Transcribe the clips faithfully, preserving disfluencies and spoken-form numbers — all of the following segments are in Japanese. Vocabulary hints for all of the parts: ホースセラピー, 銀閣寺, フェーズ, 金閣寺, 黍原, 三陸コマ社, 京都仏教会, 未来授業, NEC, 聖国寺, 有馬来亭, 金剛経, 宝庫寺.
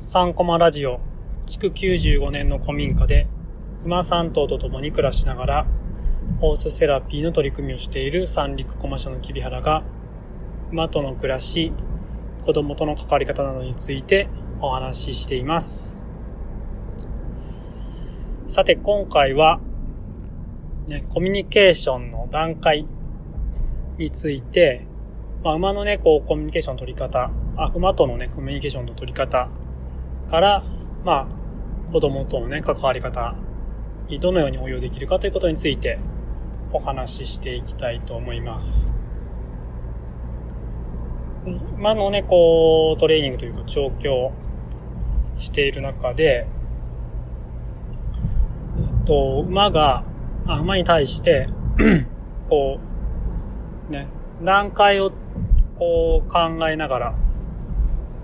さんコマラジオ、築きゅうじゅうごねんの古民家で馬さん頭と共に暮らしながらホースセラピーの取り組みをしている三陸コマ社の黍原が、馬との暮らし、子供との関わり方などについてお話ししています。さて、今回は、ね、コミュニケーションの段階について、まあ、馬のね、こうコミュニケーションの取り方、あ、馬とのね、コミュニケーションの取り方から、まあ、子供とのね、関わり方にどのように応用できるかということについてお話ししていきたいと思います。馬のね、こう、トレーニングというか、調教している中で、えっと、馬が、あ、馬に対して、こう、ね、段階をこう考えながら、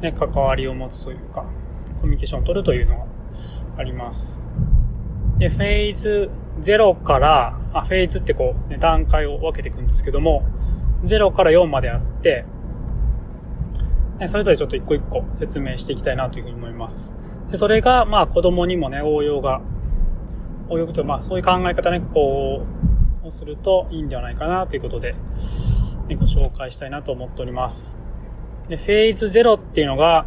ね、関わりを持つというか、コミュニケーションを取るというのがあります。で、フェーズゼロから、あ、フェーズってこう、ね、段階を分けていくんですけども、ゼロからよんまであって、ね、それぞれちょっと一個一個説明していきたいなというふうに思います。で、それが、まあ、子供にもね、応用が、応用という、まあ、そういう考え方ね、こう、をするといいんではないかなということで、ね、ご紹介したいなと思っております。で、フェーズゼロっていうのが、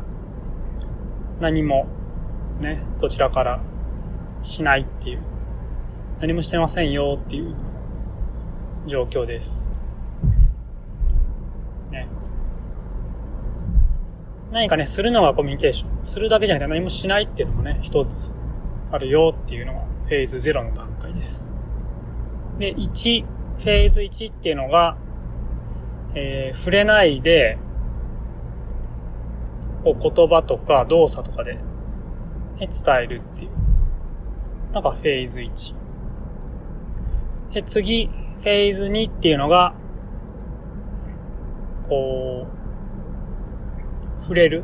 何も、ね、こちらからしないっていう、何もしてませんよっていう状況です。ね。何かね、するのがコミュニケーション。するだけじゃなくて何もしないっていうのもね、一つあるよっていうのがフェーズゼロの段階です。で、いち、フェーズいちっていうのが、えー、触れないで、こう言葉とか動作とかで、ね、伝えるっていうのがフェーズいち。で、次、フェーズにっていうのが、こう、触れる。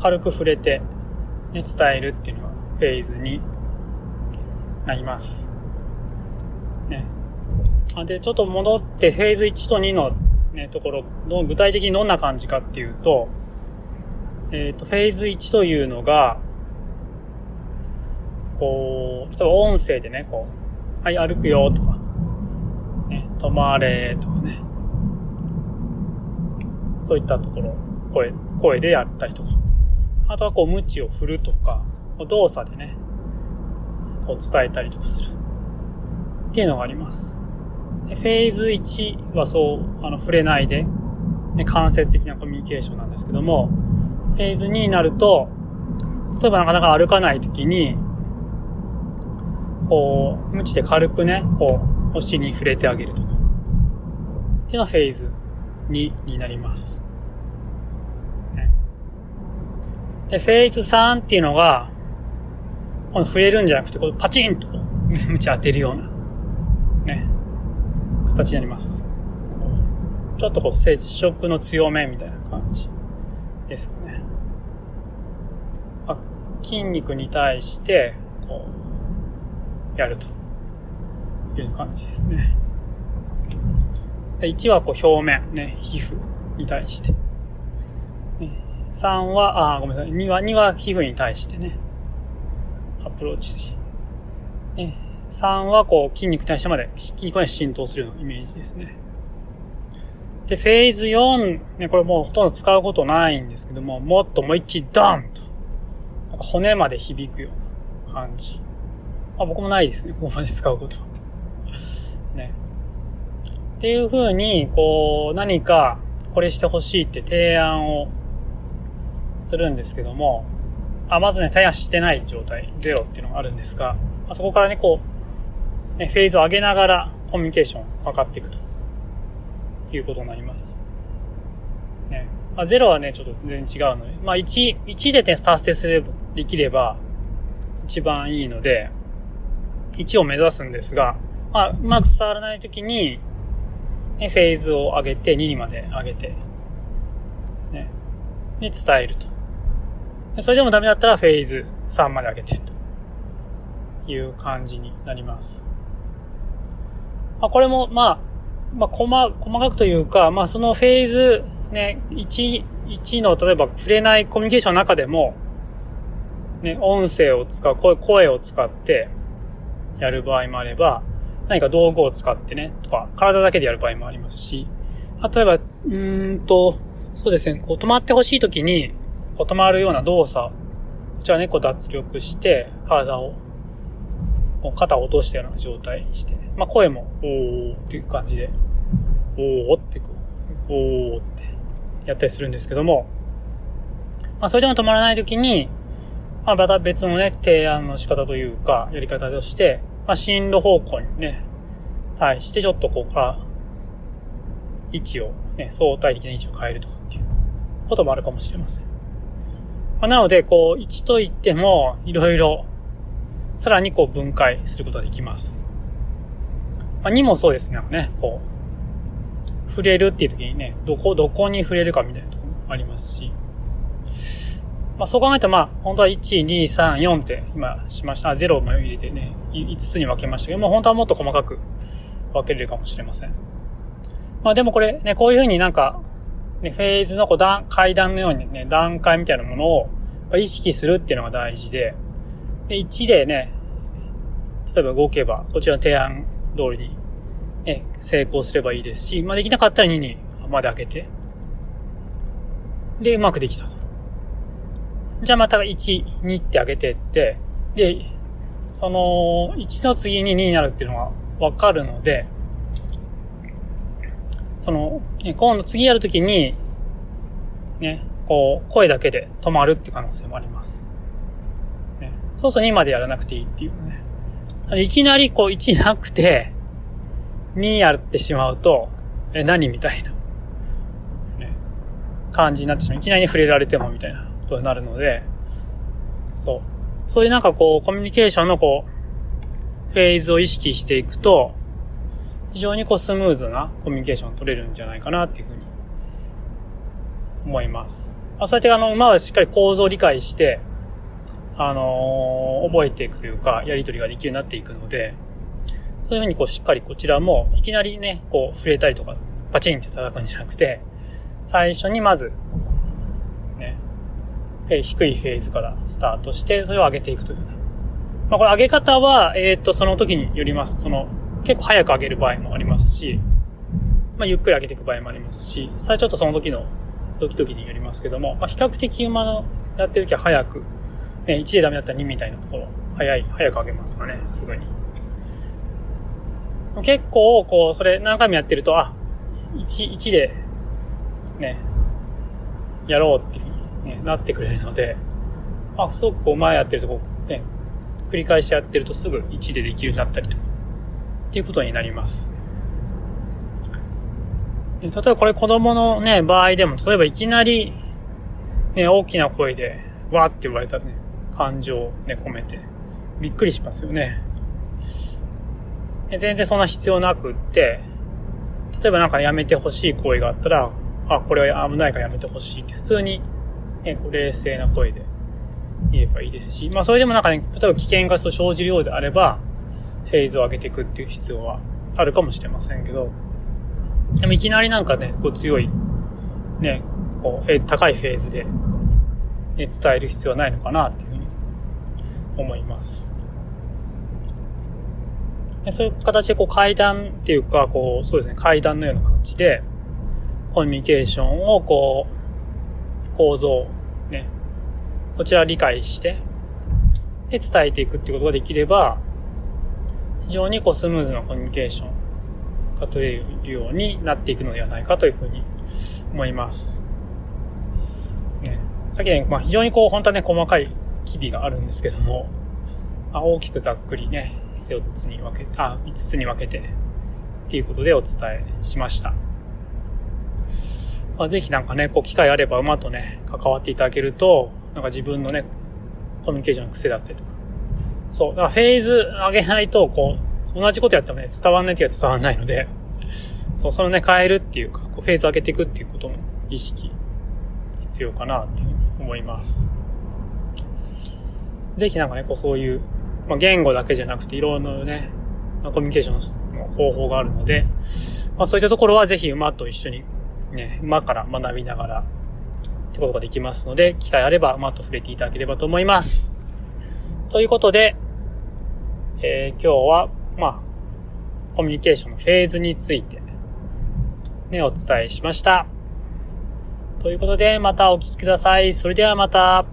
軽く触れて、ね、伝えるっていうのがフェーズにになります。ね。で、ちょっと戻ってフェーズいちとにの、ね、ところ、ど具体的にどんな感じかっていうと、えっと、フェーズいちというのが、こう、例えば音声でね、こう、はい、歩くよとか、ね、止まれとかね、そういったところ、声、声でやったりとか、あとはこう、鞭を振るとか、動作でね、こう伝えたりとかするっていうのがあります。で、フェーズいちはそう、あの、触れないで、ね、間接的なコミュニケーションなんですけども、フェーズにになると、例えばなかなか歩かないときに、こう、鞭で軽くね、こう、お尻に触れてあげるとか、っていうのがフェーズにになります。ね、で、フェーズさんっていうのが、この触れるんじゃなくて、こうパチンと鞭当てるような、ね、形になります。ちょっとこう接触の強めみたいな感じですかね。まあ、筋肉に対して、こう、やるという感じですね。で、いちはこう表面、ね、皮膚に対して。ね、さんは、あ、ごめんなさい、には、には皮膚に対してね、アプローチ。ね、さんはこう筋肉に対してまで、筋肉に浸透するようなイメージですね。で、フェーズよん、ね、これもうほとんど使うことないんですけども、もっと思いっきりドーンと、なんか骨まで響くような感じ。まあ僕もないですね、ここまで使うことは。ね。っていう風に、こう、何かこれしてほしいって提案をするんですけども、あ、まずね、提案してない状態、ゼロっていうのがあるんですが、そこからね、こう、ね、フェーズを上げながらコミュニケーションを図っていくということになります。ね。まあ、ゼロはね、ちょっと全然違うので、まあ、いち、いちで、ね、達成すれば、できれば一番いいので、いちを目指すんですが、まあ、うまく伝わらないときに、ね、フェーズを上げて、ににまで上げて、ね。で、伝えると。それでもダメだったらフェーズさんまで上げてという感じになります。まあ、これもまあ、まあ、細、細かくというか、まあそのフェーズね、一、一の、例えば触れないコミュニケーションの中でも、ね、音声を使う、声、声を使ってやる場合もあれば、何か道具を使ってね、とか、体だけでやる場合もありますし、例えば、うーんと、そうですね、こう止まってほしいときに、こう止まるような動作、こちらね、こう脱力して、体を、こう肩を落としたような状態にして、ね、まあ声も、おーっていう感じで、おーってこう、おーってやったりするんですけども、まあそれでも止まらないときに、まあ、また別のね、提案の仕方というか、やり方として、まあ、進路方向にね、対してちょっとこうから、位置を、ね、相対的な位置を変えるとかっていうこともあるかもしれません。まあ、なので、こう、位置といっても、いろいろ、さらにこう分解することができます。まあ、にもそうですね、なんかね、こう、触れるっていう時にね、どこ、どこに触れるかみたいなところもありますし、まあ、そう考えると、まあ、本当はいち、に、さん、よんって今しました。あ、ゼロも入れてね、いつつに分けましたけども、本当はもっと細かく分けれるかもしれません。まあでもこれね、こういう風になんか、ね、フェーズのこう段階段のようにね、段階みたいなものを意識するっていうのが大事で、で、いちでね、例えば動けば、こちらの提案通りに、ね、成功すればいいですし、まあできなかったらににまで上げて、で、うまくできたと。じゃあまたいち、にって上げてって、で、そのいちの次ににになるっていうのがわかるので、その、今度次やるときに、ね、こう、声だけで止まるって可能性もあります。ね、そうするとにまでやらなくていいっていうね。いきなりこういちなくて、にやってしまうと、え、何みたいな、ね、感じになってしまう。いきなり触れられてもみたいな。となるので、そうそういうなんかこうコミュニケーションのこうフェーズを意識していくと非常にこうスムーズなコミュニケーションを取れるんじゃないかなっていうふうに思います。まあ、そうやってあの馬はしっかり構造を理解してあのー、覚えていくというかやり取りができるようになっていくので、そういうふうにこうしっかりこちらもいきなりねこう触れたりとかバチンって叩くんじゃなくて、最初にまず低いフェーズからスタートして、それを上げていくというような。まあこれ上げ方は、えっと、その時によります。その、結構早く上げる場合もありますし、まあゆっくり上げていく場合もありますし、最初ちょっとその時の、時々によりますけども、まあ比較的馬のやってる時は早く、ね、いちでダメだったらにみたいなところ、早い、早く上げますかね、すぐに。結構、こう、それ何回もやってると、あ、いち、いちで、ね、やろうっていうふうに。ね、なってくれるので、まあ、すごくこう前やってるとこう、ね、繰り返しやってるとすぐいちでできるようになったりとか、っていうことになります。で、例えばこれ子供のね、場合でも、例えばいきなり、ね、大きな声で、わーって言われたらね、感情をね、込めて、びっくりしますよね。全然そんな必要なくって、例えばなんかやめてほしい声があったら、あ、これは危ないからやめてほしいって普通に、ね、冷静な声で言えばいいですし、まあそれでもなんかね、例えば危険がそう生じるようであれば、フェーズを上げていくっていう必要はあるかもしれませんけど、でもいきなりなんかね、こう強い、ね、こうフェーズ、高いフェーズで、ね、伝える必要はないのかなっていうふうに思います。でそういう形でこう階段っていうか、こう、そうですね、階段のような形で、コミュニケーションをこう、構造、ね、こちら理解して、で、伝えていくっていうことができれば、非常にこうスムーズなコミュニケーションが取れるようになっていくのではないかというふうに思います。ね、さっきね、まあ、非常にこう、本当はね、細かい機微があるんですけども、まあ、大きくざっくりね、よっつに分けて、あ、いつつに分けて、っていうことでお伝えしました。まあ、ぜひなんかね、こう機会あれば馬とね、関わっていただけると、なんか自分のね、コミュニケーションの癖だったりとか。そう。だからフェーズ上げないと、こう、同じことやってもね、伝わんないときは伝わんないので、そう、そのね、変えるっていうか、こうフェーズ上げていくっていうことも意識、必要かなっていうふうに思います。ぜひなんかね、こうそういう、まあ、言語だけじゃなくて、いろんなね、コミュニケーションの方法があるので、まあそういったところはぜひ馬と一緒に、ね、今から学びながらってことができますので、機会あればまた触れていただければと思います。ということで、えー、今日は、まあ、コミュニケーションのフェーズについて、ね、お伝えしました。ということで、またお聞きください。それではまた。